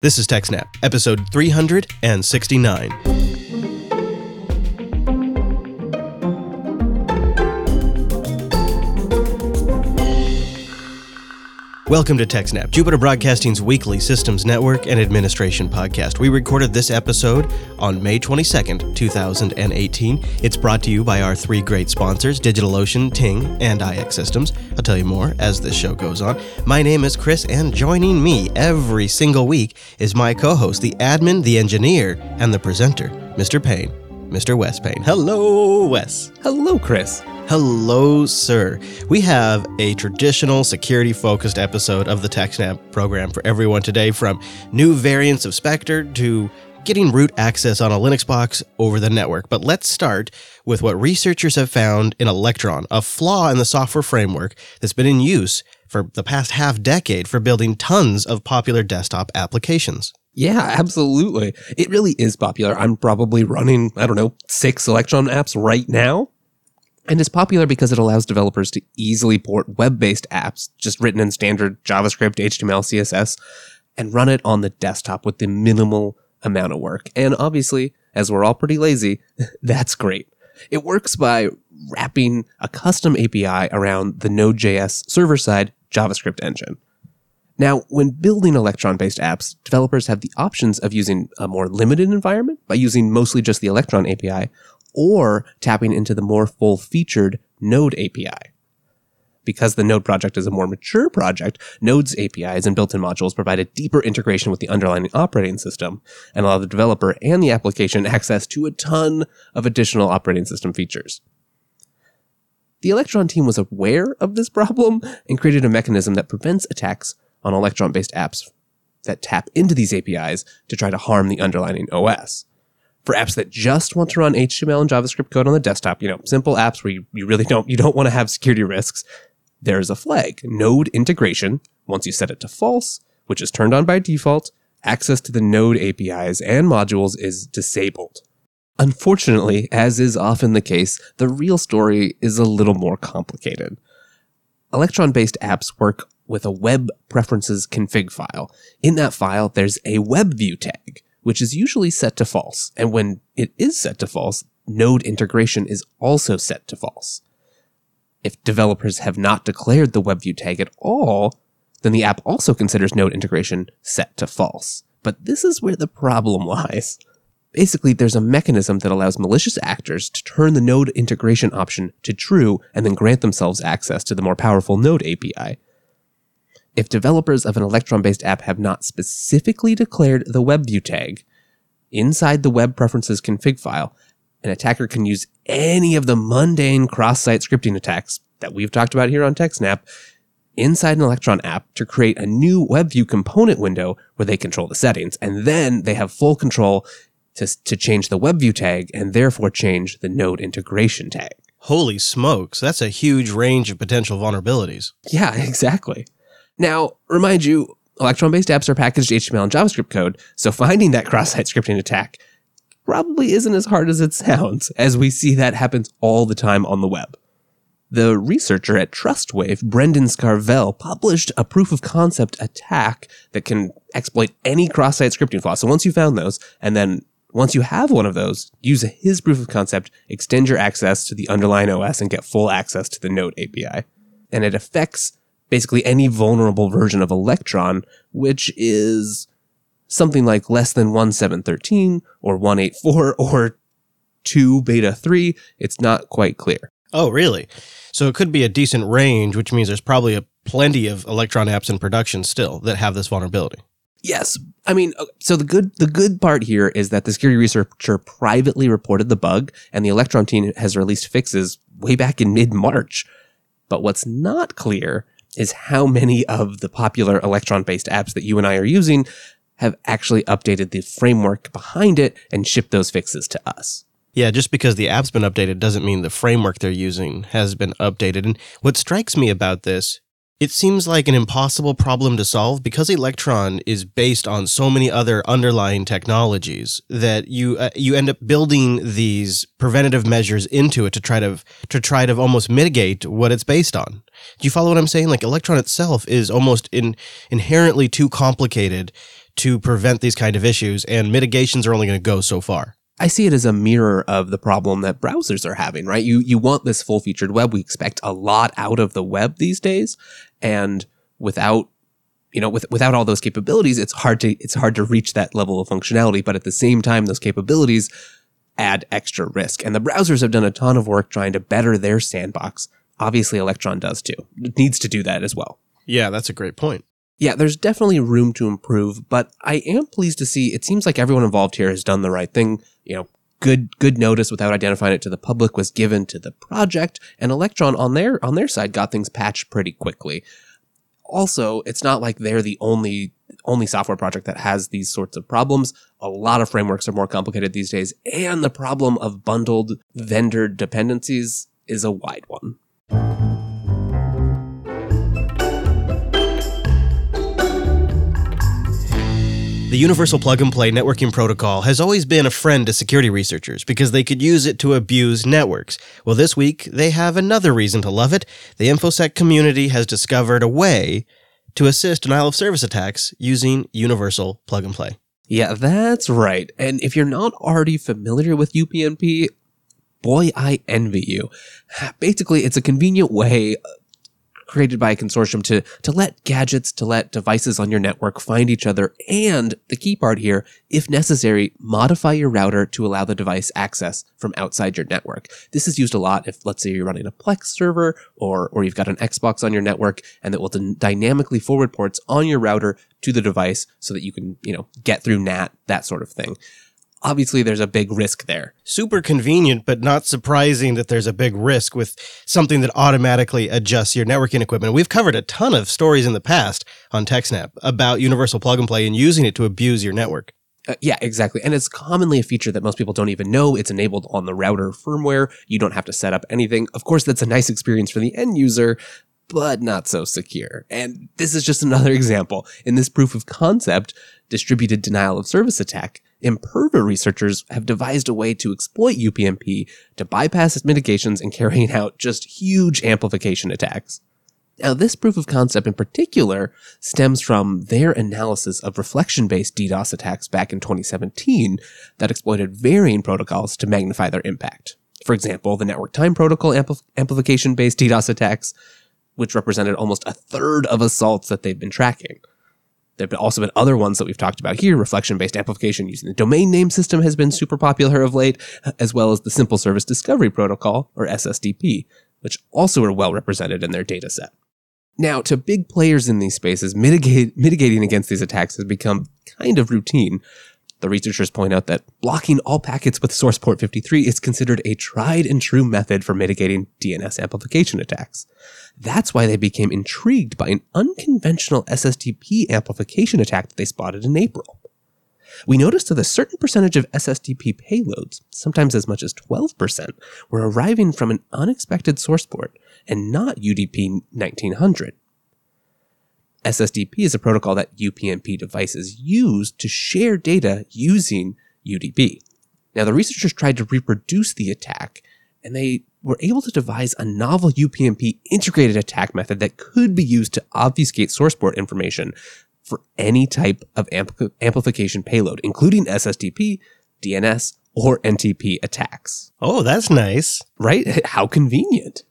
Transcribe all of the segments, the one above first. This is TechSnap, episode 369. Welcome to TechSnap, Jupiter Broadcasting's weekly systems network and administration podcast. We recorded this episode on May 22nd, 2018. It's brought to you by our three great sponsors, DigitalOcean, Ting, and IX Systems. I'll tell you more as this show goes on. My name is Chris, and joining me every single week is my co-host, the admin, the engineer, and the presenter, Mr. Payne, Mr. Wes Payne. Hello, Wes. Hello, Chris. Hello, sir. We have a traditional security-focused episode of the TechSnap program for everyone today, from new variants of Spectre to getting root access on a Linux box over the network. But let's start with what researchers have found in Electron, a flaw in the software framework that's been in use for the past half-decade for building tons of popular desktop applications. Yeah, absolutely. It really is popular. I'm probably running, 6 Electron apps right now. And it's popular because it allows developers to easily port web-based apps, just written in standard JavaScript, HTML, CSS, and run it on the desktop with the minimal amount of work. And obviously, as we're all pretty lazy, that's great. It works by wrapping a custom API around the Node.js server-side JavaScript engine. Now, when building Electron-based apps, developers have the options of using a more limited environment by using mostly just the Electron API, or tapping into the more full-featured Node API. Because the Node project is a more mature project, Node's APIs and built-in modules provide a deeper integration with the underlying operating system and allow the developer and the application access to a ton of additional operating system features. The Electron team was aware of this problem and created a mechanism that prevents attacks on Electron-based apps that tap into these APIs to try to harm the underlying OS. For apps that just want to run HTML and JavaScript code on the desktop, simple apps where you really don't want to have security risks, there is a flag. Node integration, once you set it to false, which is turned on by default, access to the Node APIs and modules is disabled. Unfortunately, as is often the case, the real story is a little more complicated. Electron-based apps work with a web preferences config file. In that file, there's a web view tag, which is usually set to false. And when it is set to false, Node integration is also set to false. If developers have not declared the WebView tag at all, then the app also considers Node integration set to false. But this is where the problem lies. Basically, there's a mechanism that allows malicious actors to turn the Node integration option to true and then grant themselves access to the more powerful Node API. If developers of an Electron-based app have not specifically declared the WebView tag, inside the web preferences config file, an attacker can use any of the mundane cross-site scripting attacks that we've talked about here on TechSnap inside an Electron app to create a new WebView component window where they control the settings, and then they have full control to change the WebView tag and therefore change the Node integration tag. Holy smokes, that's a huge range of potential vulnerabilities. Yeah, exactly. Now, remind you, Electron-based apps are packaged HTML and JavaScript code, so finding that cross-site scripting attack probably isn't as hard as it sounds, as we see that happens all the time on the web. The researcher at Trustwave, Brendan Scarvell, published a proof-of-concept attack that can exploit any cross-site scripting flaw. So once you found those, and then once you have one of those, use his proof-of-concept, extend your access to the underlying OS, and get full access to the Node API. And it affects basically any vulnerable version of Electron, which is something like less than 1.7.13 or 1.8.4 or 2 beta 3. It's not quite clear. Oh, really? So it could be a decent range, which means there's probably plenty of Electron apps in production still that have this vulnerability. Yes. So the good part here is that the security researcher privately reported the bug, and the Electron team has released fixes way back in mid-March. But what's not clear is how many of the popular Electron-based apps that you and I are using have actually updated the framework behind it and shipped those fixes to us. Yeah, just because the app's been updated doesn't mean the framework they're using has been updated. And what strikes me about this, it seems like an impossible problem to solve because Electron is based on so many other underlying technologies that you end up building these preventative measures into it to try to almost mitigate what it's based on. Do you follow what I'm saying? Like Electron itself is almost inherently too complicated to prevent these kind of issues, and mitigations are only going to go so far. I see it as a mirror of the problem that browsers are having, right? You want this full-featured web. We expect a lot out of the web these days, and without all those capabilities, it's hard to reach that level of functionality. But at the same time, those capabilities add extra risk, and the browsers have done a ton of work trying to better their sandbox. Obviously, Electron does too. It needs to do that as well. Yeah, that's a great point. Yeah, there's definitely room to improve, but I am pleased to see it seems like everyone involved here has done the right thing. You know, good notice without identifying it to the public was given to the project, and Electron on their side got things patched pretty quickly. Also, it's not like they're the only software project that has these sorts of problems. A lot of frameworks are more complicated these days, and the problem of bundled vendor dependencies is a wide one. The universal plug-and-play networking protocol has always been a friend to security researchers because they could use it to abuse networks. Well, this week, they have another reason to love it. The InfoSec community has discovered a way to assist denial-of-service attacks using universal plug-and-play. Yeah, that's right. And if you're not already familiar with UPnP, boy, I envy you. Basically, it's a convenient way created by a consortium to let gadgets, to let devices on your network find each other, and the key part here, if necessary, modify your router to allow the device access from outside your network. This is used a lot if, let's say, you're running a Plex server or you've got an Xbox on your network, and that will dynamically forward ports on your router to the device so that you can, get through NAT, that sort of thing. Obviously, there's a big risk there. Super convenient, but not surprising that there's a big risk with something that automatically adjusts your networking equipment. We've covered a ton of stories in the past on TechSnap about universal plug-and-play and using it to abuse your network. Yeah, exactly. And it's commonly a feature that most people don't even know. It's enabled on the router firmware. You don't have to set up anything. Of course, that's a nice experience for the end user, but not so secure. And this is just another example. In this proof of concept, distributed denial of service attack, Imperva researchers have devised a way to exploit UPnP to bypass its mitigations and carrying out just huge amplification attacks. Now, this proof of concept in particular stems from their analysis of reflection-based DDoS attacks back in 2017 that exploited varying protocols to magnify their impact. For example, the network time protocol amplification-based DDoS attacks, which represented almost a third of assaults that they've been tracking. There have also been other ones that we've talked about here. Reflection-based amplification using the domain name system has been super popular of late, as well as the Simple Service Discovery Protocol, or SSDP, which also are well represented in their data set. Now, to big players in these spaces, mitigating against these attacks has become kind of routine. The researchers point out that blocking all packets with source port 53 is considered a tried and true method for mitigating DNS amplification attacks. That's why they became intrigued by an unconventional SSDP amplification attack that they spotted in April. We noticed that a certain percentage of SSDP payloads, sometimes as much as 12%, were arriving from an unexpected source port and not UDP 1900. SSDP is a protocol that UPnP devices use to share data using UDP. Now, the researchers tried to reproduce the attack, and they were able to devise a novel UPnP integrated attack method that could be used to obfuscate source port information for any type of amplification payload, including SSDP, DNS, or NTP attacks. Oh, that's nice. Right? How convenient.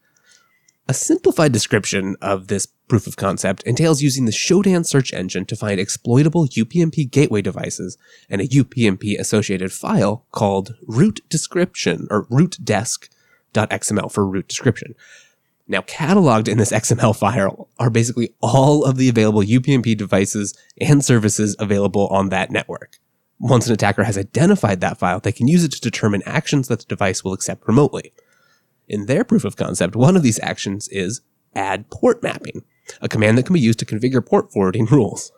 A simplified description of this proof of concept entails using the Shodan search engine to find exploitable UPnP gateway devices and a UPnP-associated file called root description or rootdesk.xml for root description. Now, cataloged in this XML file are basically all of the available UPnP devices and services available on that network. Once an attacker has identified that file, they can use it to determine actions that the device will accept remotely. In their proof of concept, one of these actions is add port mapping, a command that can be used to configure port forwarding rules.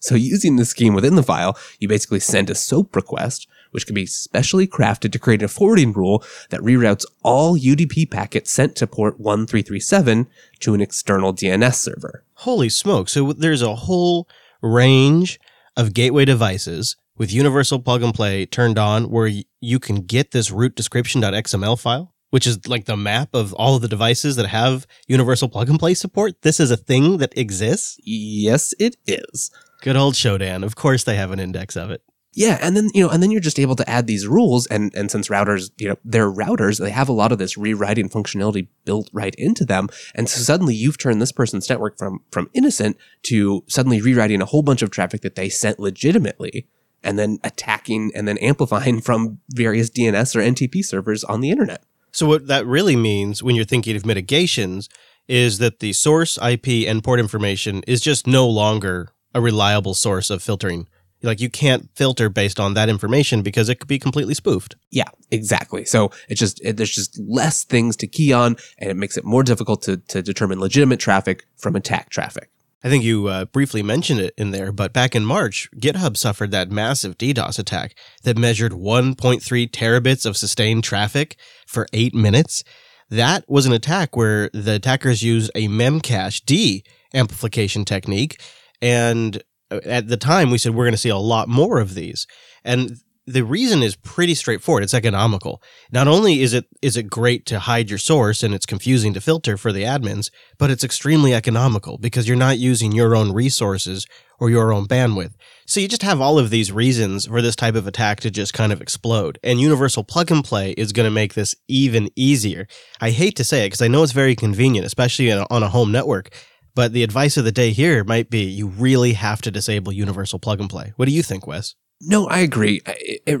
So using this scheme within the file, you basically send a SOAP request, which can be specially crafted to create a forwarding rule that reroutes all UDP packets sent to port 1337 to an external DNS server. Holy smoke. So there's a whole range of gateway devices with universal plug-and-play turned on where you can get this root description.xml file, which is like the map of all of the devices that have universal plug-and-play support. This is a thing that exists? Yes, it is. Good old Shodan. Of course they have an index of it. Yeah, and then, you know, and then you're just able to add these rules, and since routers, you know, they're routers, they have a lot of this rewriting functionality built right into them, and so suddenly you've turned this person's network from innocent to suddenly rewriting a whole bunch of traffic that they sent legitimately, and then attacking and then amplifying from various DNS or NTP servers on the internet. So what that really means when you're thinking of mitigations is that the source, IP, and port information is just no longer a reliable source of filtering. Like, you can't filter based on that information because it could be completely spoofed. Yeah, exactly. So it's just, there's just less things to key on, and it makes it more difficult to determine legitimate traffic from attack traffic. I think you briefly mentioned it in there, but back in March, GitHub suffered that massive DDoS attack that measured 1.3 terabits of sustained traffic for 8 minutes. That was an attack where the attackers used a memcache D amplification technique, and at the time, we said we're going to see a lot more of these. And the reason is pretty straightforward. It's economical. Not only is it great to hide your source and it's confusing to filter for the admins, but it's extremely economical because you're not using your own resources or your own bandwidth. So you just have all of these reasons for this type of attack to just kind of explode. And universal plug and play is going to make this even easier. I hate to say it because I know it's very convenient, especially on a home network. But the advice of the day here might be you really have to disable universal plug and play. What do you think, Wes? No, I agree. There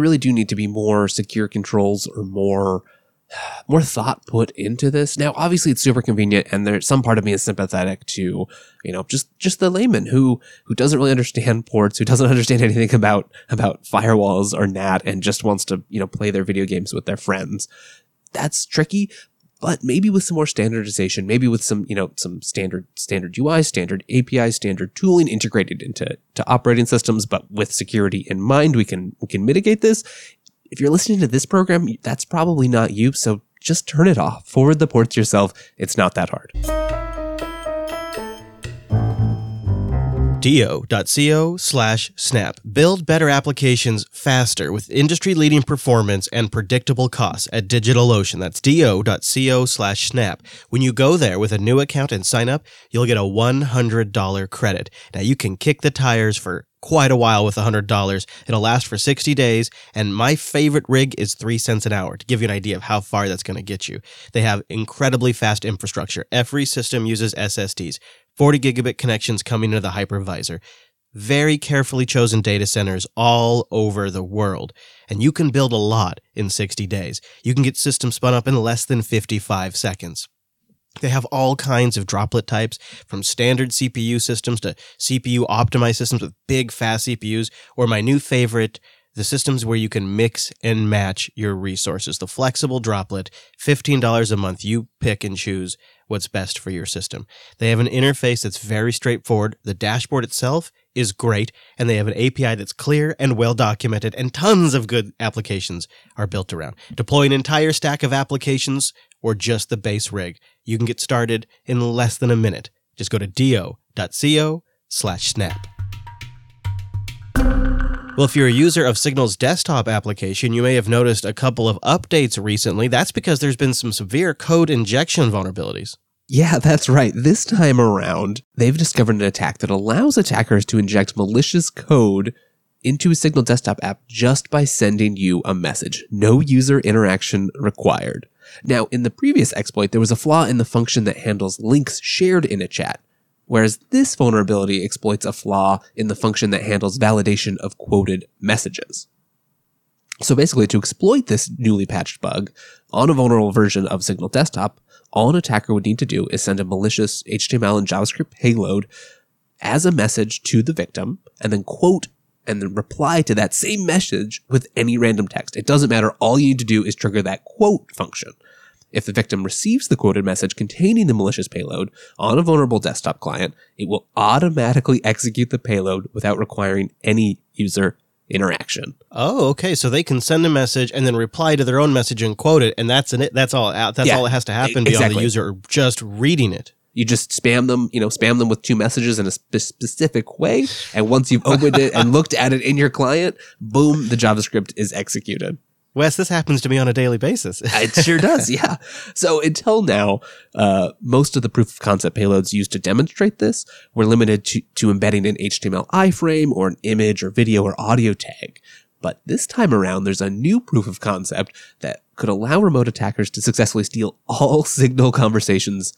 really do need to be more secure controls or more thought put into this. Now, obviously, it's super convenient, and there's some part of me is sympathetic to, you know, just the layman who doesn't really understand ports, who doesn't understand anything about firewalls or NAT, and just wants to, you know, play their video games with their friends. That's tricky. But maybe with some more standardization, maybe with some, you know, some standard UI, standard API, standard tooling integrated into operating systems, but with security in mind, we can mitigate this. If you're listening to this program, that's probably not you, so just turn it off. Forward the ports yourself. It's not that hard. do.co/snap. Build better applications faster with industry-leading performance and predictable costs at DigitalOcean. That's do.co/snap. When you go there with a new account and sign up, you'll get a $100 credit. Now, you can kick the tires for quite a while with $100. It'll last for 60 days, and my favorite rig is 3 cents an hour, to give you an idea of how far that's going to get you. They have incredibly fast infrastructure. Every system uses SSDs. 40 gigabit connections coming into the hypervisor. Very carefully chosen data centers all over the world. And you can build a lot in 60 days. You can get systems spun up in less than 55 seconds. They have all kinds of droplet types, from standard CPU systems to CPU-optimized systems with big, fast CPUs, or my new favorite, the systems where you can mix and match your resources. The flexible droplet, $15 a month. You pick and choose what's best for your system. They have an interface that's very straightforward. The dashboard itself is great, and they have an API that's clear and well-documented, and tons of good applications are built around. Deploy an entire stack of applications or just the base rig. You can get started in less than a minute. Just go to do.co/snap. Well, if you're a user of Signal's desktop application, you may have noticed a couple of updates recently. That's because there's been some severe code injection vulnerabilities. Yeah, that's right. This time around, they've discovered an attack that allows attackers to inject malicious code into a Signal desktop app just by sending you a message. No user interaction required. Now, in the previous exploit, there was a flaw in the function that handles links shared in a chat, whereas this vulnerability exploits a flaw in the function that handles validation of quoted messages. So basically, to exploit this newly patched bug on a vulnerable version of Signal Desktop, all an attacker would need to do is send a malicious HTML and JavaScript payload as a message to the victim, and then quote and then reply to that same message with any random text. It doesn't matter. All you need to do is trigger that quote function. If the victim receives the quoted message containing the malicious payload on a vulnerable desktop client, it will automatically execute the payload without requiring any user interaction. Oh, okay. So they can send a message and then reply to their own message and quote it, and that's it. That's all. That's all that has to happen beyond the user just reading it. You just spam them with two messages in a specific way, and once you've opened it and looked at it in your client, boom, the JavaScript is executed. Wes, this happens to me on a daily basis. It sure does, yeah. So until now, most of the proof of concept payloads used to demonstrate this were limited to embedding an HTML iframe or an image or video or audio tag. But this time around, there's a new proof of concept that could allow remote attackers to successfully steal all Signal conversations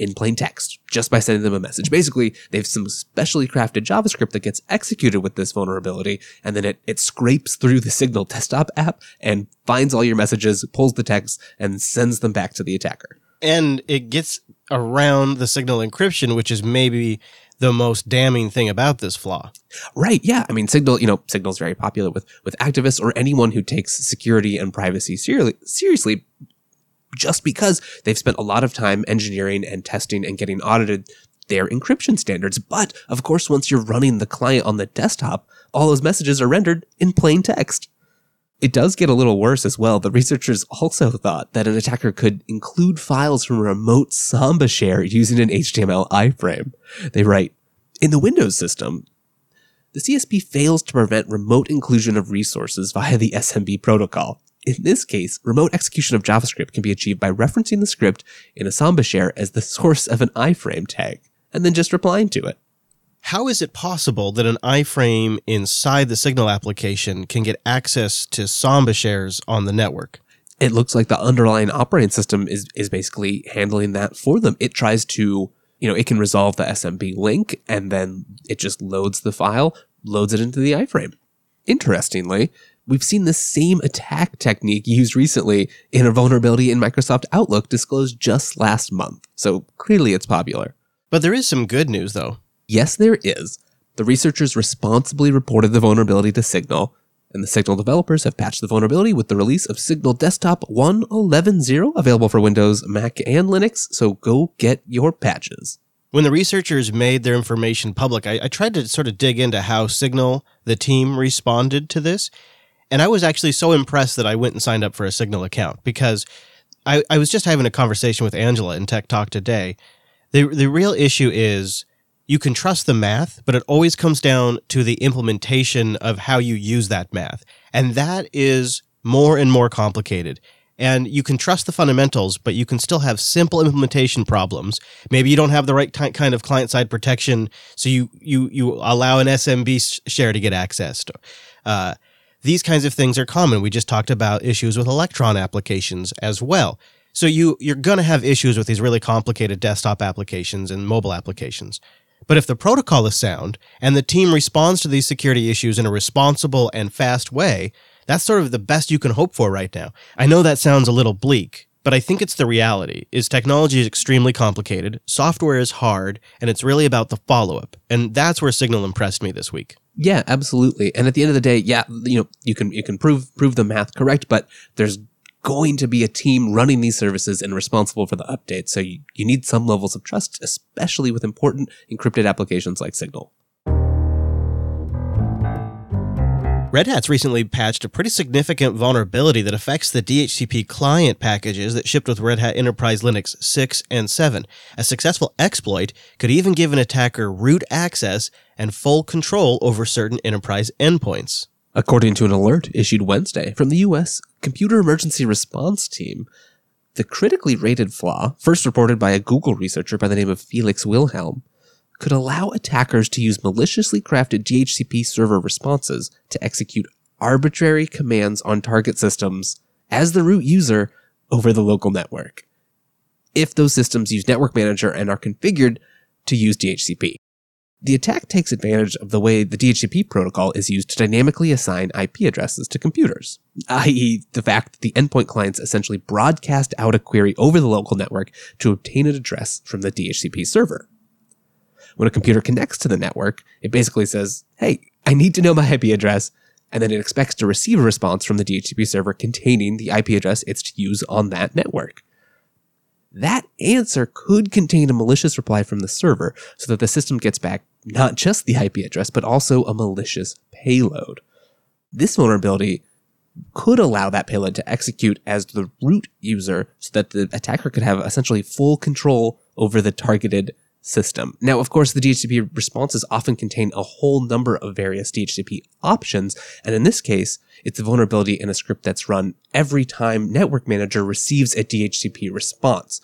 in plain text, just by sending them a message. Basically, they have some specially crafted JavaScript that gets executed with this vulnerability, and then it scrapes through the Signal desktop app and finds all your messages, pulls the text, and sends them back to the attacker. And it gets around the Signal encryption, which is maybe the most damning thing about this flaw. Right, yeah. I mean, Signal, Signal's very popular with activists or anyone who takes security and privacy seriously. Just because they've spent a lot of time engineering and testing and getting audited their encryption standards. But, of course, once you're running the client on the desktop, all those messages are rendered in plain text. It does get a little worse as well. The researchers also thought that an attacker could include files from a remote Samba share using an HTML iframe. They write, in the Windows system, the CSP fails to prevent remote inclusion of resources via the SMB protocol. In this case, remote execution of JavaScript can be achieved by referencing the script in a Samba share as the source of an iframe tag, and then just replying to it. How is it possible that an iframe inside the Signal application can get access to Samba shares on the network? It looks like the underlying operating system is basically handling that for them. It tries to, it can resolve the SMB link, and then it just loads the file, loads it into the iframe. Interestingly, we've seen the same attack technique used recently in a vulnerability in Microsoft Outlook disclosed just last month. So clearly it's popular. But there is some good news, though. Yes, there is. The researchers responsibly reported the vulnerability to Signal, and the Signal developers have patched the vulnerability with the release of Signal Desktop 1.11.0, available for Windows, Mac, and Linux. So go get your patches. When the researchers made their information public, I tried to sort of dig into how Signal, the team, responded to this. And I was actually so impressed that I went and signed up for a Signal account, because I was just having a conversation with Angela in Tech Talk today. The real issue is you can trust the math, but it always comes down to the implementation of how you use that math. And that is more and more complicated. And you can trust the fundamentals, but you can still have simple implementation problems. Maybe you don't have the right kind of client-side protection, so you allow an SMB share to get access to. These kinds of things are common. We just talked about issues with Electron applications as well. So you're going to have issues with these really complicated desktop applications and mobile applications. But if the protocol is sound and the team responds to these security issues in a responsible and fast way, that's sort of the best you can hope for right now. I know that sounds a little bleak, but I think it's the reality. Is technology is extremely complicated, software is hard, and it's really about the follow-up. And that's where Signal impressed me this week. Yeah, absolutely. And at the end of the day, yeah, you can prove the math correct, but there's going to be a team running these services and responsible for the updates. So you need some levels of trust, especially with important encrypted applications like Signal. Red Hat's recently patched a pretty significant vulnerability that affects the DHCP client packages that shipped with Red Hat Enterprise Linux 6 and 7. A successful exploit could even give an attacker root access and full control over certain enterprise endpoints. According to an alert issued Wednesday from the U.S. Computer Emergency Response Team, the critically rated flaw, first reported by a Google researcher by the name of Felix Wilhelm, could allow attackers to use maliciously crafted DHCP server responses to execute arbitrary commands on target systems as the root user over the local network, if those systems use Network Manager and are configured to use DHCP. The attack takes advantage of the way the DHCP protocol is used to dynamically assign IP addresses to computers, i.e. the fact that the endpoint clients essentially broadcast out a query over the local network to obtain an address from the DHCP server. When a computer connects to the network, it basically says, hey, I need to know my IP address, and then it expects to receive a response from the DHCP server containing the IP address it's to use on that network. That answer could contain a malicious reply from the server so that the system gets back not just the IP address, but also a malicious payload. This vulnerability could allow that payload to execute as the root user so that the attacker could have essentially full control over the targeted system. Now, of course, the DHCP responses often contain a whole number of various DHCP options, and in this case, it's a vulnerability in a script that's run every time Network Manager receives a DHCP response.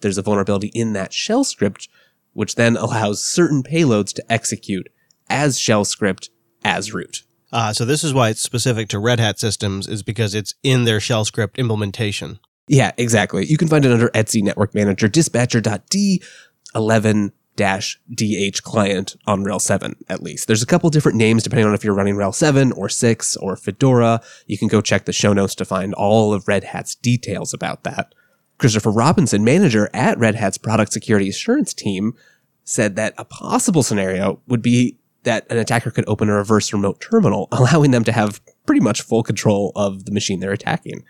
There's a vulnerability in that shell script, which then allows certain payloads to execute as shell script as root. So this is why it's specific to Red Hat systems, is because it's in their shell script implementation. Yeah, exactly. You can find it under Etsy Network Manager, dispatcher.d11-dh client on RHEL 7, at least. There's a couple different names depending on if you're running RHEL 7 or 6 or Fedora. You can go check the show notes to find all of Red Hat's details about that. Christopher Robinson, manager at Red Hat's product security assurance team, said that a possible scenario would be that an attacker could open a reverse remote terminal, allowing them to have pretty much full control of the machine they're attacking.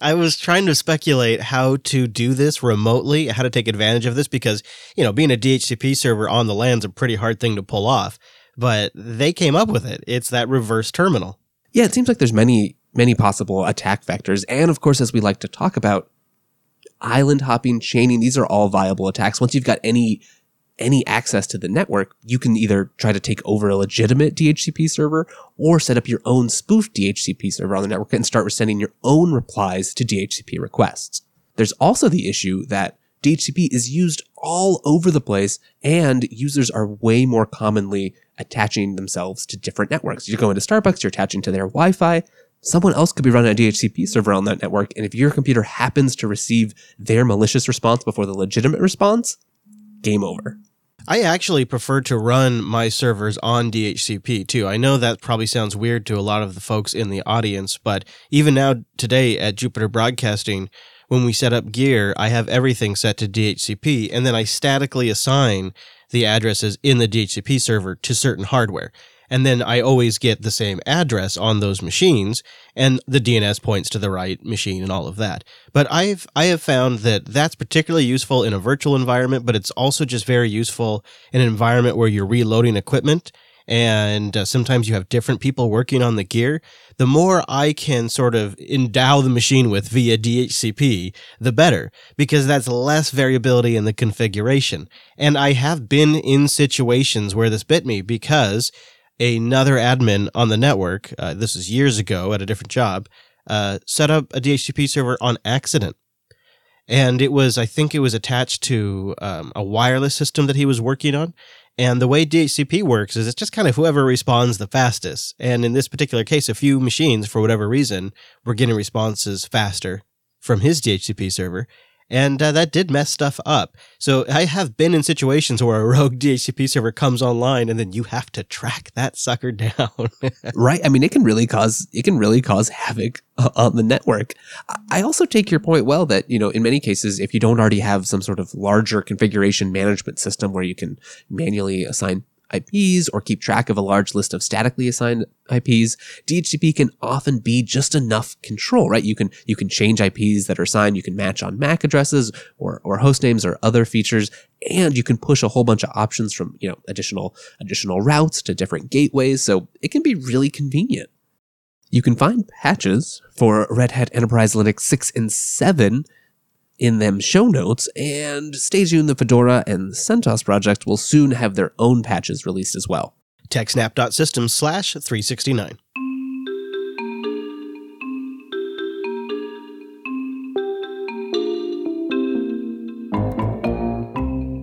I was trying to speculate how to do this remotely, how to take advantage of this, because, you know, being a DHCP server on the LAN is a pretty hard thing to pull off, but they came up with it. It's that reverse terminal. Yeah, it seems like there's many possible attack vectors. And of course, as we like to talk about, island hopping, chaining, these are all viable attacks. Once you've got any access to the network, you can either try to take over a legitimate DHCP server or set up your own spoofed DHCP server on the network and start sending your own replies to DHCP requests. There's also the issue that DHCP is used all over the place, and users are way more commonly attaching themselves to different networks. You go into Starbucks, you're attaching to their Wi-Fi. Someone else could be running a DHCP server on that network, and if your computer happens to receive their malicious response before the legitimate response, game over. I actually prefer to run my servers on DHCP too. I know that probably sounds weird to a lot of the folks in the audience, but even now today at Jupiter Broadcasting, when we set up gear, I have everything set to DHCP, and then I statically assign the addresses in the DHCP server to certain hardware. And then I always get the same address on those machines, and the DNS points to the right machine and all of that. But I have found that that's particularly useful in a virtual environment, but it's also just very useful in an environment where you're reloading equipment, and sometimes you have different people working on the gear. The more I can sort of endow the machine with via DHCP, the better, because that's less variability in the configuration. And I have been in situations where this bit me, because another admin on the network, this is years ago at a different job, set up a DHCP server on accident. And I think it was attached to a wireless system that he was working on. And the way DHCP works is it's just kind of whoever responds the fastest. And in this particular case, a few machines, for whatever reason, were getting responses faster from his DHCP server. And that did mess stuff up. So I have been in situations where a rogue DHCP server comes online, and then you have to track that sucker down. Right. I mean, it can really cause havoc on the network. I also take your point well that, you know, in many cases, if you don't already have some sort of larger configuration management system where you can manually assign IPs or keep track of a large list of statically assigned IPs, DHCP can often be just enough control, right? You can change IPs that are assigned, you can match on MAC addresses or host names or other features, and you can push a whole bunch of options from, you know, additional routes to different gateways, so it can be really convenient. You can find patches for Red Hat Enterprise Linux 6 and 7 in them show notes, and stay tuned, the Fedora and CentOS project will soon have their own patches released as well. techsnap.system/369.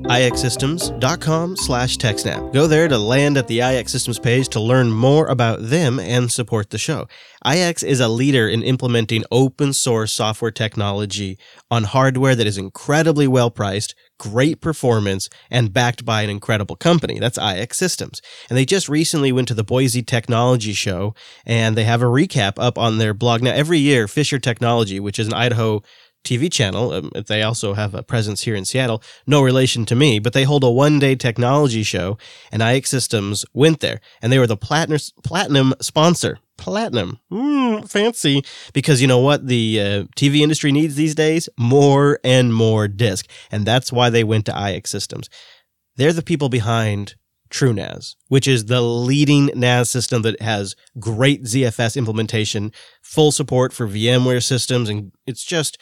ixsystems.com/techsnap. Go there to land at the IX Systems page to learn more about them and support the show. IX is a leader in implementing open source software technology on hardware that is incredibly well priced, great performance, and backed by an incredible company. That's IX Systems. And they just recently went to the Boise Technology Show, and they have a recap up on their blog. Now, every year, Fisher Technology, which is an Idaho TV channel, they also have a presence here in Seattle, no relation to me, but they hold a one-day technology show, and IX Systems went there, and they were the platinum sponsor. Platinum. Fancy. Because you know what the TV industry needs these days? More and more disk, and that's why they went to IX Systems. They're the people behind TrueNAS, which is the leading NAS system that has great ZFS implementation, full support for VMware systems, and it's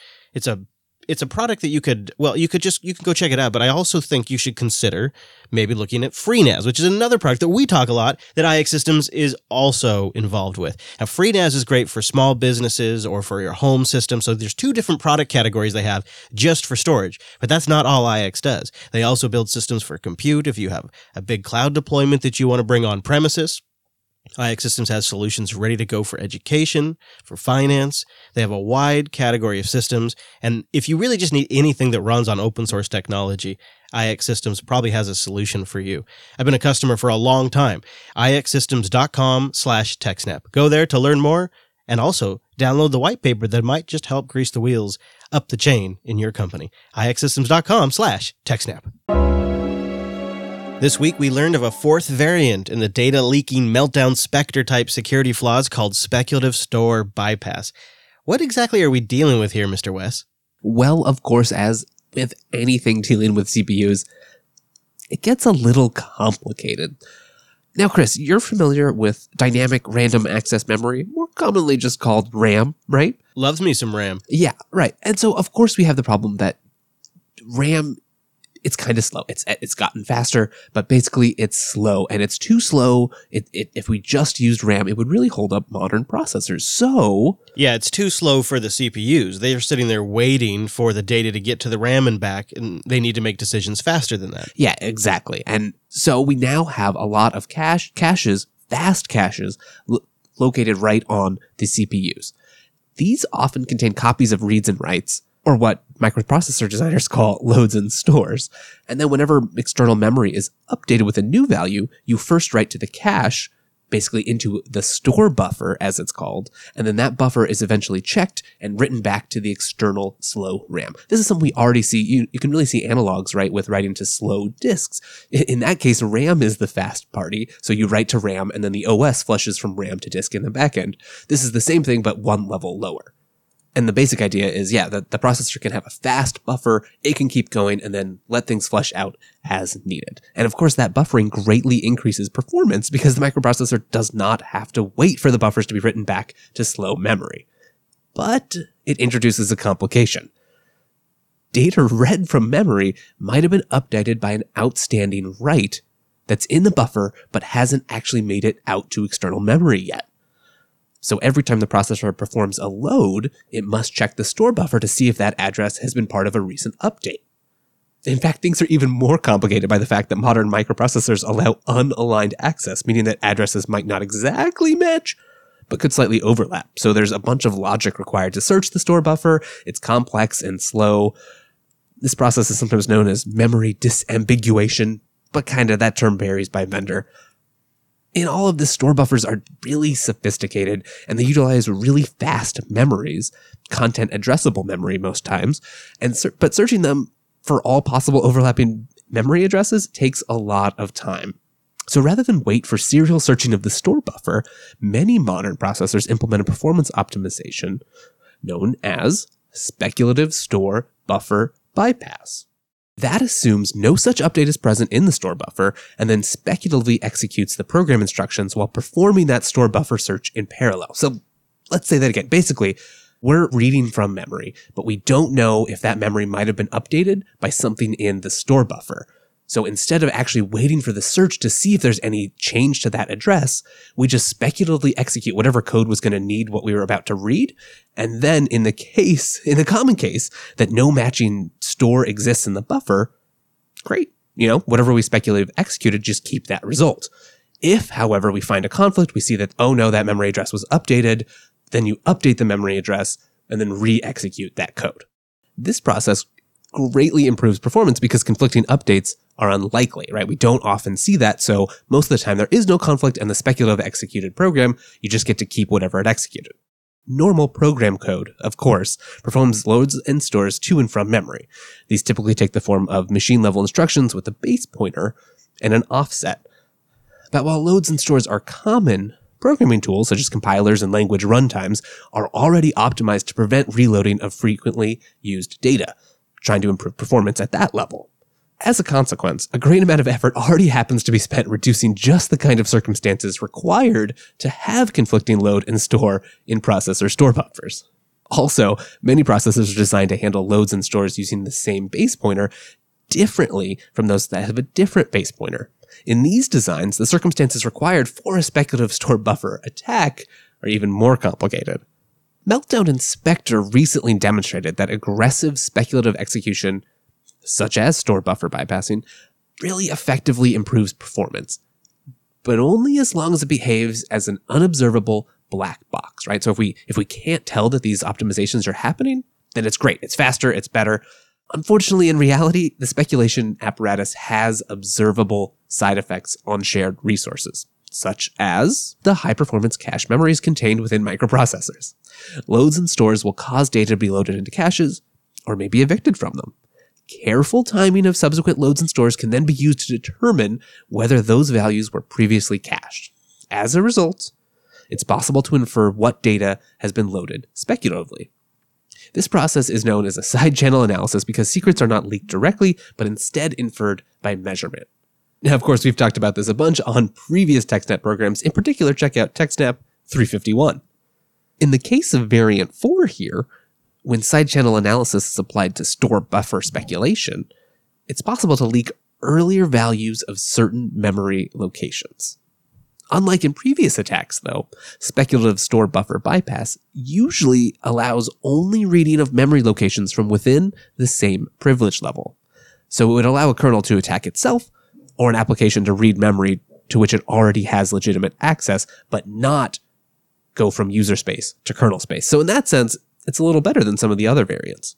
a it's a product that you could, well, you can go check it out, but I also think you should consider maybe looking at FreeNAS, which is another product that we talk a lot that IX Systems is also involved with. Now, FreeNAS is great for small businesses or for your home system. So there's two different product categories they have just for storage, but that's not all IX does. They also build systems for compute. If you have a big cloud deployment that you want to bring on premises, IX Systems has solutions ready to go for education, for finance. They have a wide category of systems. And if you really just need anything that runs on open source technology, IX Systems probably has a solution for you. I've been a customer for a long time. IXsystems.com/techsnap. Go there to learn more and also download the white paper that might just help grease the wheels up the chain in your company. IXsystems.com/techsnap. This week, we learned of a fourth variant in the data leaking Meltdown Spectre-type security flaws called Speculative Store Bypass. What exactly are we dealing with here, Mr. Wes? Well, of course, as with anything dealing with CPUs, it gets a little complicated. Now, Chris, you're familiar with dynamic random access memory, more commonly just called RAM, right? Loves me some RAM. Yeah, right. And so, of course, we have the problem that RAM, it's kind of slow. It's gotten faster, but basically it's slow, and it's too slow. If we just used RAM, it would really hold up modern processors. So yeah, it's too slow for the CPUs. They are sitting there waiting for the data to get to the RAM and back, and they need to make decisions faster than that. Yeah, exactly. And so we now have a lot of caches, fast caches, located right on the CPUs. These often contain copies of reads and writes, or what microprocessor designers call loads and stores. And then whenever external memory is updated with a new value, you first write to the cache, basically into the store buffer, as it's called, and then that buffer is eventually checked and written back to the external slow RAM. This is something we already see. You can really see analogs, right, with writing to slow disks. In that case, RAM is the fast party, so you write to RAM, and then the OS flushes from RAM to disk in the backend. This is the same thing, but one level lower. And the basic idea is, yeah, that the processor can have a fast buffer, it can keep going, and then let things flush out as needed. And of course, that buffering greatly increases performance because the microprocessor does not have to wait for the buffers to be written back to slow memory. But it introduces a complication. Data read from memory might have been updated by an outstanding write that's in the buffer, but hasn't actually made it out to external memory yet. So every time the processor performs a load, it must check the store buffer to see if that address has been part of a recent update. In fact, things are even more complicated by the fact that modern microprocessors allow unaligned access, meaning that addresses might not exactly match, but could slightly overlap. So there's a bunch of logic required to search the store buffer. It's complex and slow. This process is sometimes known as memory disambiguation, but kind of that term varies by vendor. In all of this, store buffers are really sophisticated, and they utilize really fast memories, content addressable memory most times, and but searching them for all possible overlapping memory addresses takes a lot of time. So rather than wait for serial searching of the store buffer, many modern processors implement a performance optimization known as speculative store buffer bypass. That assumes no such update is present in the store buffer, and then speculatively executes the program instructions while performing that store buffer search in parallel. So let's say that again. Basically, we're reading from memory, but we don't know if that memory might have been updated by something in the store buffer. So instead of actually waiting for the search to see if there's any change to that address, we just speculatively execute whatever code was going to need what we were about to read. And then in the common case that no matching store exists in the buffer, great. You know, whatever we speculatively executed, just keep that result. If, however, we find a conflict, we see that, oh no, that memory address was updated, then you update the memory address and then re-execute that code. This process greatly improves performance because conflicting updates are unlikely, right? We don't often see that, so most of the time there is no conflict, and the speculative executed program, you just get to keep whatever it executed. Normal program code, of course, performs loads and stores to and from memory. These typically take the form of machine-level instructions with a base pointer and an offset. But while loads and stores are common, programming tools such as compilers and language runtimes are already optimized to prevent reloading of frequently used data, trying to improve performance at that level. As a consequence, a great amount of effort already happens to be spent reducing just the kind of circumstances required to have conflicting load and store in processor store buffers. Also, many processors are designed to handle loads and stores using the same base pointer differently from those that have a different base pointer. In these designs, the circumstances required for a speculative store buffer attack are even more complicated. Meltdown and Spectre recently demonstrated that aggressive speculative execution, such as store buffer bypassing, really effectively improves performance, but only as long as it behaves as an unobservable black box, right? So if we can't tell that these optimizations are happening, then it's great. It's faster, it's better. Unfortunately, in reality, the speculation apparatus has observable side effects on shared resources, such as the high-performance cache memories contained within microprocessors. Loads and stores will cause data to be loaded into caches, or may be evicted from them. Careful timing of subsequent loads and stores can then be used to determine whether those values were previously cached. As a result, it's possible to infer what data has been loaded speculatively. This process is known as a side-channel analysis because secrets are not leaked directly, but instead inferred by measurement. Now, of course, we've talked about this a bunch on previous TechSnap programs. In particular, check out TechSnap 351. In the case of variant 4 here, when side-channel analysis is applied to store buffer speculation, it's possible to leak earlier values of certain memory locations. Unlike in previous attacks, though, speculative store buffer bypass usually allows only reading of memory locations from within the same privilege level. So it would allow a kernel to attack itself or an application to read memory to which it already has legitimate access, but not go from user space to kernel space. So in that sense, it's a little better than some of the other variants.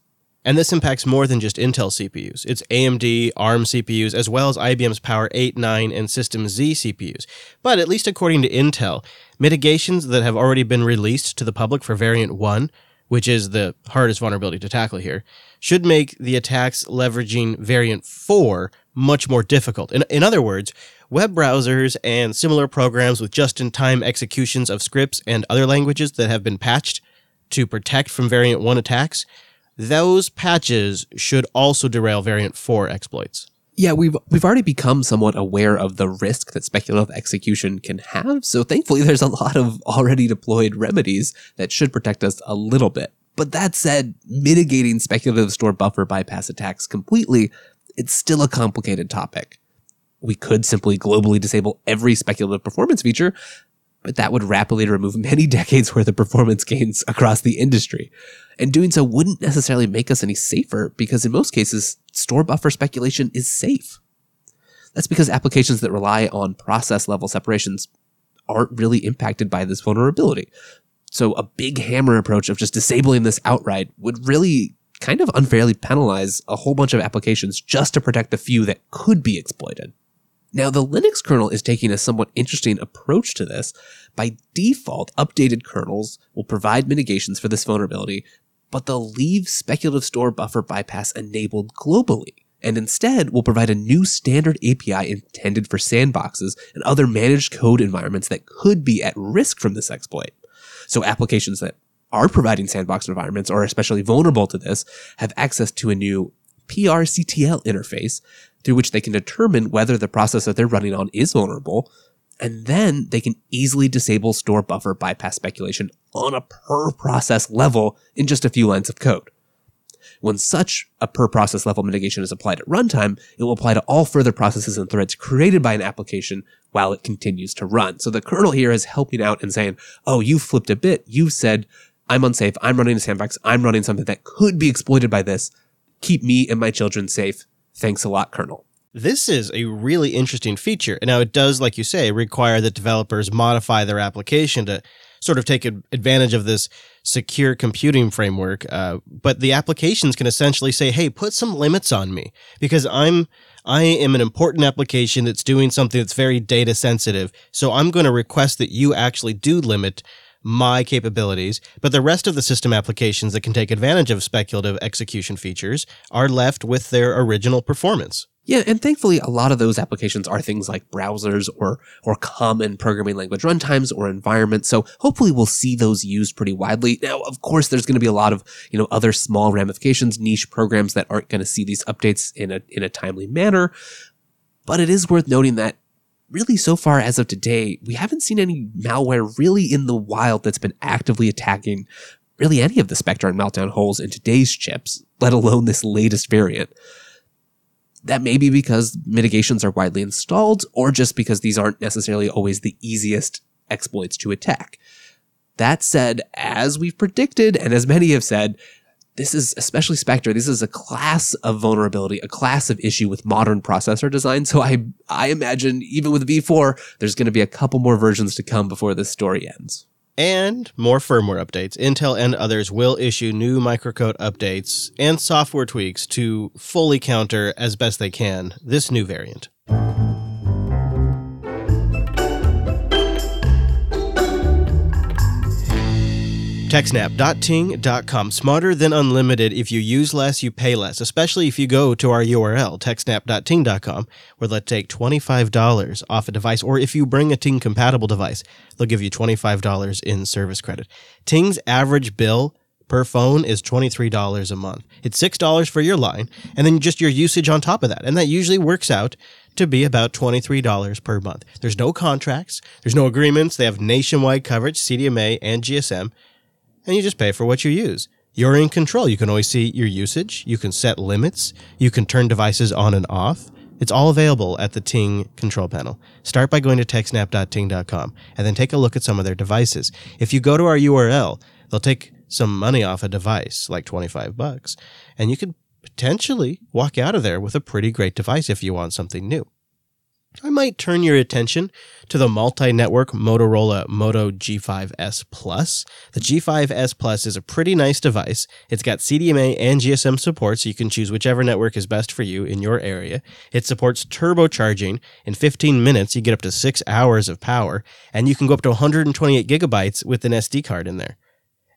And this impacts more than just Intel CPUs. It's AMD, ARM CPUs, as well as IBM's Power 8, 9, and System Z CPUs. But at least according to Intel, mitigations that have already been released to the public for Variant 1, which is the hardest vulnerability to tackle here, should make the attacks leveraging Variant 4 much more difficult. In other words, web browsers and similar programs with just-in-time executions of scripts and other languages that have been patched to protect from Variant 1 attacks, those patches should also derail Variant 4 exploits. Yeah, we've already become somewhat aware of the risk that speculative execution can have, so thankfully there's a lot of already deployed remedies that should protect us a little bit. But that said, mitigating speculative store buffer bypass attacks completely, it's still a complicated topic. We could simply globally disable every speculative performance feature, but that would rapidly remove many decades worth of performance gains across the industry. And doing so wouldn't necessarily make us any safer because in most cases, store buffer speculation is safe. That's because applications that rely on process level separations aren't really impacted by this vulnerability. So a big hammer approach of just disabling this outright would really kind of unfairly penalize a whole bunch of applications just to protect the few that could be exploited. Now, the Linux kernel is taking a somewhat interesting approach to this. By default, updated kernels will provide mitigations for this vulnerability, but they'll leave speculative store buffer bypass enabled globally, and instead will provide a new standard API intended for sandboxes and other managed code environments that could be at risk from this exploit. So applications that are providing sandbox environments or are especially vulnerable to this have access to a new PRCTL interface through which they can determine whether the process that they're running on is vulnerable, and then they can easily disable store buffer bypass speculation on a per-process level in just a few lines of code. When such a per-process level mitigation is applied at runtime, it will apply to all further processes and threads created by an application while it continues to run. So the kernel here is helping out and saying, oh, you flipped a bit. You said, I'm unsafe. I'm running a sandbox. I'm running something that could be exploited by this. Keep me and my children safe. Thanks a lot, Colonel. This is a really interesting feature. Now, it does, like you say, require that developers modify their application to sort of take advantage of this secure computing framework. But the applications can essentially say, hey, put some limits on me because I am an important application that's doing something that's very data sensitive. So I'm going to request that you actually do limit my capabilities, but the rest of the system applications that can take advantage of speculative execution features are left with their original performance. Yeah, and thankfully, a lot of those applications are things like browsers or common programming language runtimes or environments. So hopefully we'll see those used pretty widely. Now, of course, there's going to be a lot of, other small ramifications, niche programs that aren't going to see these updates in a timely manner. But it is worth noting that really, so far as of today, we haven't seen any malware really in the wild that's been actively attacking really any of the Spectre and Meltdown holes in today's chips, let alone this latest variant. That may be because mitigations are widely installed, or just because these aren't necessarily always the easiest exploits to attack. That said, as we've predicted, and as many have said, this is, especially Spectre, this is a class of vulnerability, a class of issue with modern processor design. So I imagine even with V4, there's going to be a couple more versions to come before this story ends. And more firmware updates. Intel and others will issue new microcode updates and software tweaks to fully counter, as best they can, this new variant. TechSnap.ting.com. Smarter than unlimited. If you use less, you pay less, especially if you go to our URL, TechSnap.ting.com, where they'll take $25 off a device, or if you bring a Ting-compatible device, they'll give you $25 in service credit. Ting's average bill per phone is $23 a month. It's $6 for your line, and then just your usage on top of that. And that usually works out to be about $23 per month. There's no contracts. There's no agreements. They have nationwide coverage, CDMA and GSM. And you just pay for what you use. You're in control. You can always see your usage. You can set limits. You can turn devices on and off. It's all available at the Ting control panel. Start by going to techsnap.ting.com and then take a look at some of their devices. If you go to our URL, they'll take some money off a device, like $25, and you could potentially walk out of there with a pretty great device if you want something new. I might turn your attention to the multi-network Motorola Moto G5S Plus. The G5S Plus is a pretty nice device. It's got CDMA and GSM support, so you can choose whichever network is best for you in your area. It supports turbocharging. In 15 minutes, you get up to 6 hours of power, and you can go up to 128 gigabytes with an SD card in there.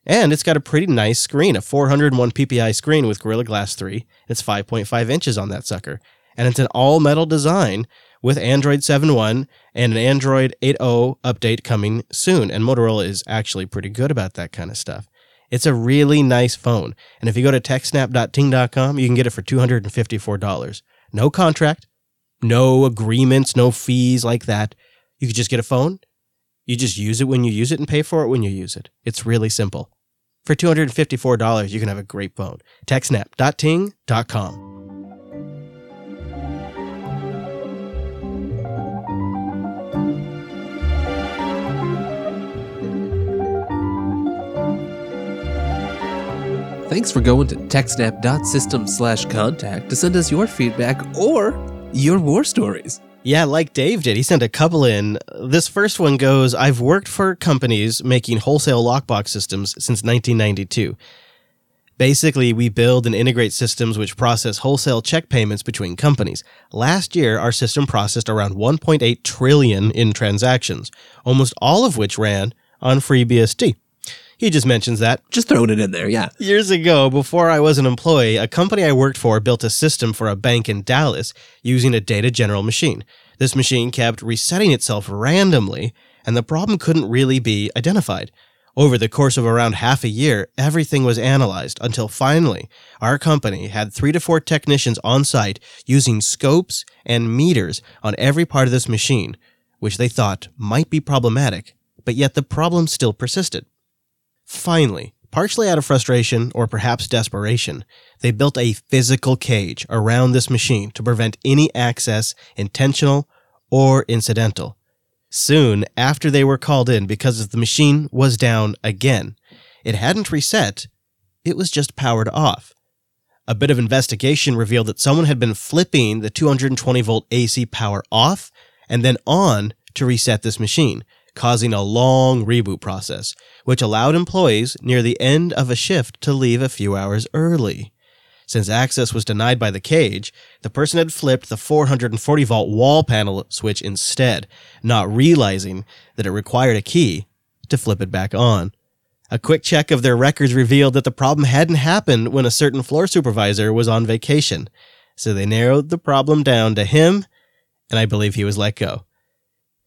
And it's got a pretty nice screen, a 401 ppi screen with Gorilla Glass 3. It's 5.5 inches on that sucker. And it's an all-metal design with Android 7.1 and an Android 8.0 update coming soon. And Motorola is actually pretty good about that kind of stuff. It's a really nice phone. And if you go to techsnap.ting.com, you can get it for $254. No contract, no agreements, no fees like that. You could just get a phone. You just use it when you use it and pay for it when you use it. It's really simple. For $254, you can have a great phone. techsnap.ting.com. Thanks for going to techsnap.system/contact to send us your feedback or your war stories. Yeah, like Dave did. He sent a couple in. This first one goes, I've worked for companies making wholesale lockbox systems since 1992. Basically, we build and integrate systems which process wholesale check payments between companies. Last year, our system processed around 1.8 trillion in transactions, almost all of which ran on FreeBSD. He just mentions that. Just throwing it in there, yeah. Years ago, before I was an employee, a company I worked for built a system for a bank in Dallas using a Data General machine. This machine kept resetting itself randomly, and the problem couldn't really be identified. Over the course of around half a year, everything was analyzed until finally our company had 3 to 4 technicians on site using scopes and meters on every part of this machine, which they thought might be problematic, but yet the problem still persisted. Finally, partially out of frustration or perhaps desperation, they built a physical cage around this machine to prevent any access, intentional or incidental. Soon after they were called in because the machine was down again. It hadn't reset, it was just powered off. A bit of investigation revealed that someone had been flipping the 220-volt AC power off and then on to reset this machine, causing a long reboot process, which allowed employees near the end of a shift to leave a few hours early. Since access was denied by the cage, the person had flipped the 440-volt wall panel switch instead, not realizing that it required a key to flip it back on. A quick check of their records revealed that the problem hadn't happened when a certain floor supervisor was on vacation, so they narrowed the problem down to him, and I believe he was let go.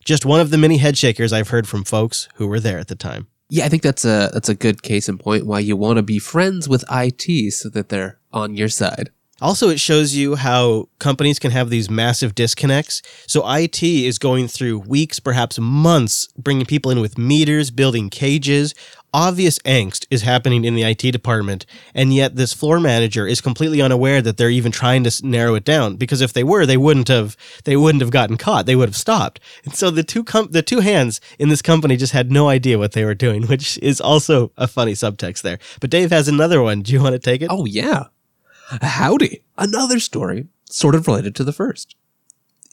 Just one of the many head shakers I've heard from folks who were there at the time. Yeah, I think that's a good case in point why you want to be friends with IT so that they're on your side. Also, it shows you how companies can have these massive disconnects. So IT is going through weeks, perhaps months, bringing people in with meters, building cages, obvious angst is happening in the IT department, and yet this floor manager is completely unaware that they're even trying to narrow it down, because if they were, they wouldn't have gotten caught. They would have stopped. And so the two hands in this company just had no idea what they were doing, which is also a funny subtext there. But Dave has another one. Do you want to take it? Oh, yeah. Howdy. Another story sort of related to the first.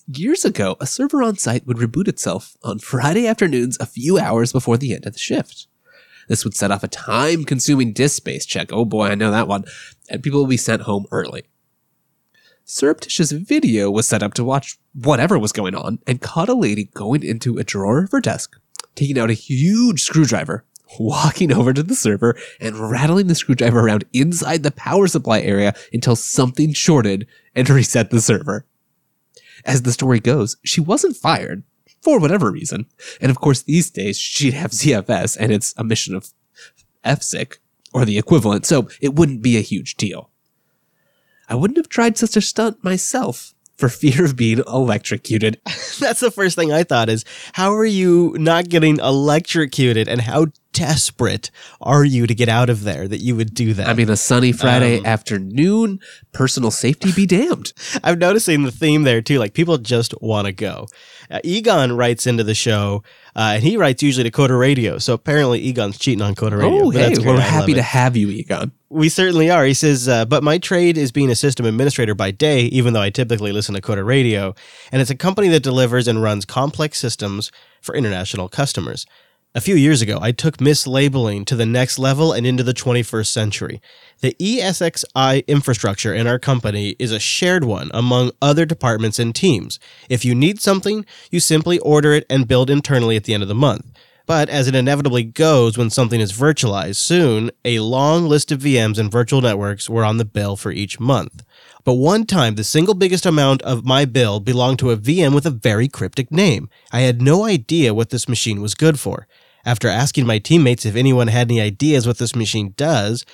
Years ago, a server on site would reboot itself on Friday afternoons a few hours before the end of the shift. This would set off a time-consuming disk space check. Oh boy, I know that one. And people would be sent home early. Surreptitious video was set up to watch whatever was going on and caught a lady going into a drawer of her desk, taking out a huge screwdriver, walking over to the server, and rattling the screwdriver around inside the power supply area until something shorted and reset the server. As the story goes, she wasn't fired, for whatever reason. And of course, these days, she'd have ZFS, and it's a mission of FSIC, or the equivalent, so it wouldn't be a huge deal. I wouldn't have tried such a stunt myself, for fear of being electrocuted. That's the first thing I thought is, how are you not getting electrocuted, and how desperate are you to get out of there that you would do that? I mean, a sunny Friday afternoon, personal safety be damned. I'm noticing the theme there too. Like, people just want to go. Egon writes into the show, and he writes usually to Coder Radio. So apparently Egon's cheating on Coder Radio. Oh, hey, we're happy to have you, Egon. We certainly are. He says, but my trade is being a system administrator by day, even though I typically listen to Coder Radio. And it's a company that delivers and runs complex systems for international customers. A few years ago, I took mislabeling to the next level and into the 21st century. The ESXi infrastructure in our company is a shared one among other departments and teams. If you need something, you simply order it and build internally at the end of the month. But as it inevitably goes when something is virtualized, soon a long list of VMs and virtual networks were on the bill for each month. But one time, the single biggest amount of my bill belonged to a VM with a very cryptic name. I had no idea what this machine was good for. After asking my teammates if anyone had any ideas what this machine does,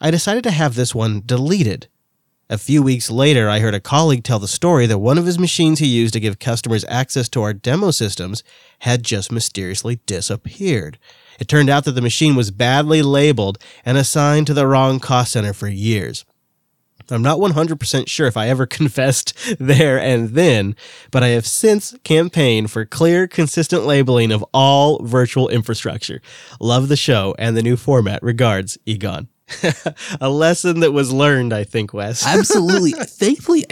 I decided to have this one deleted. A few weeks later, I heard a colleague tell the story that one of his machines he used to give customers access to our demo systems had just mysteriously disappeared. It turned out that the machine was badly labeled and assigned to the wrong cost center for years. I'm not 100% sure if I ever confessed there and then, but I have since campaigned for clear, consistent labeling of all virtual infrastructure. Love the show and the new format. Regards, Egon. A lesson that was learned, I think, Wes. Absolutely. Thankfully,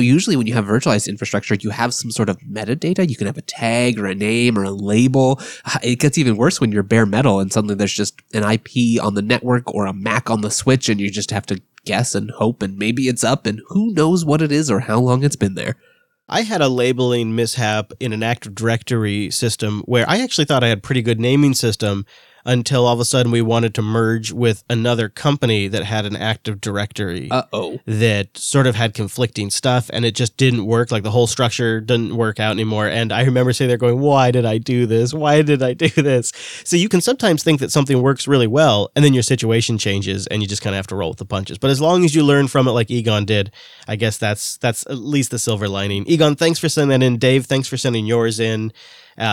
usually when you have virtualized infrastructure, you have some sort of metadata. You can have a tag or a name or a label. It gets even worse when you're bare metal and suddenly there's just an IP on the network or a MAC on the switch, and you just have to guess and hope, and maybe it's up, and who knows what it is or how long it's been there. I had a labeling mishap in an Active Directory system where I actually thought I had a pretty good naming system until all of a sudden we wanted to merge with another company that had an Active Directory that sort of had conflicting stuff, and it just didn't work. Like, the whole structure didn't work out anymore. And I remember sitting there going, why did I do this? Why did I do this? So you can sometimes think that something works really well, and then your situation changes, and you just kind of have to roll with the punches. But as long as you learn from it like Egon did, I guess that's at least the silver lining. Egon, thanks for sending that in. Dave, thanks for sending yours in.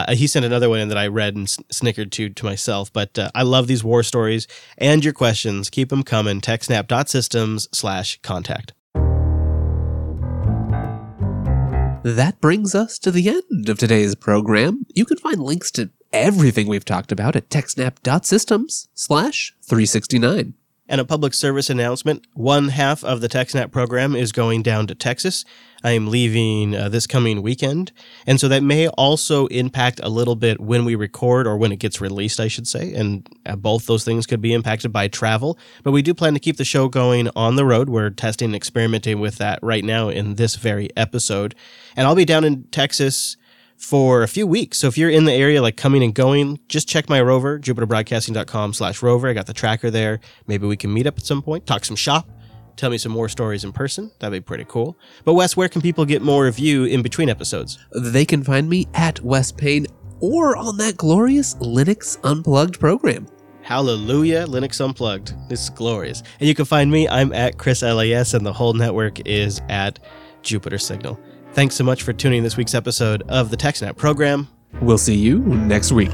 He sent another one in that I read and snickered to myself, but I love these war stories and your questions. Keep them coming. TechSnap.systems/contact. That brings us to the end of today's program. You can find links to everything we've talked about at TechSnap.systems/369. And a public service announcement, one half of the TechSnap program is going down to Texas. I am leaving this coming weekend, and so that may also impact a little bit when we record or when it gets released, I should say, and both those things could be impacted by travel, but we do plan to keep the show going on the road. We're testing and experimenting with that right now in this very episode, and I'll be down in Texas for a few weeks. So if you're in the area, like coming and going, just check my rover, jupiterbroadcasting.com/rover. I got the tracker there. Maybe we can meet up at some point, talk some shop, tell me some more stories in person. That'd be pretty cool. But Wes, where can people get more of you in between episodes? They can find me at Wes Payne or on that glorious Linux Unplugged program. Hallelujah, Linux Unplugged. It's glorious. And you can find me, I'm at Chris LAS, and the whole network is at Jupiter Signal. Thanks so much for tuning in this week's episode of the TechSnap program. We'll see you next week.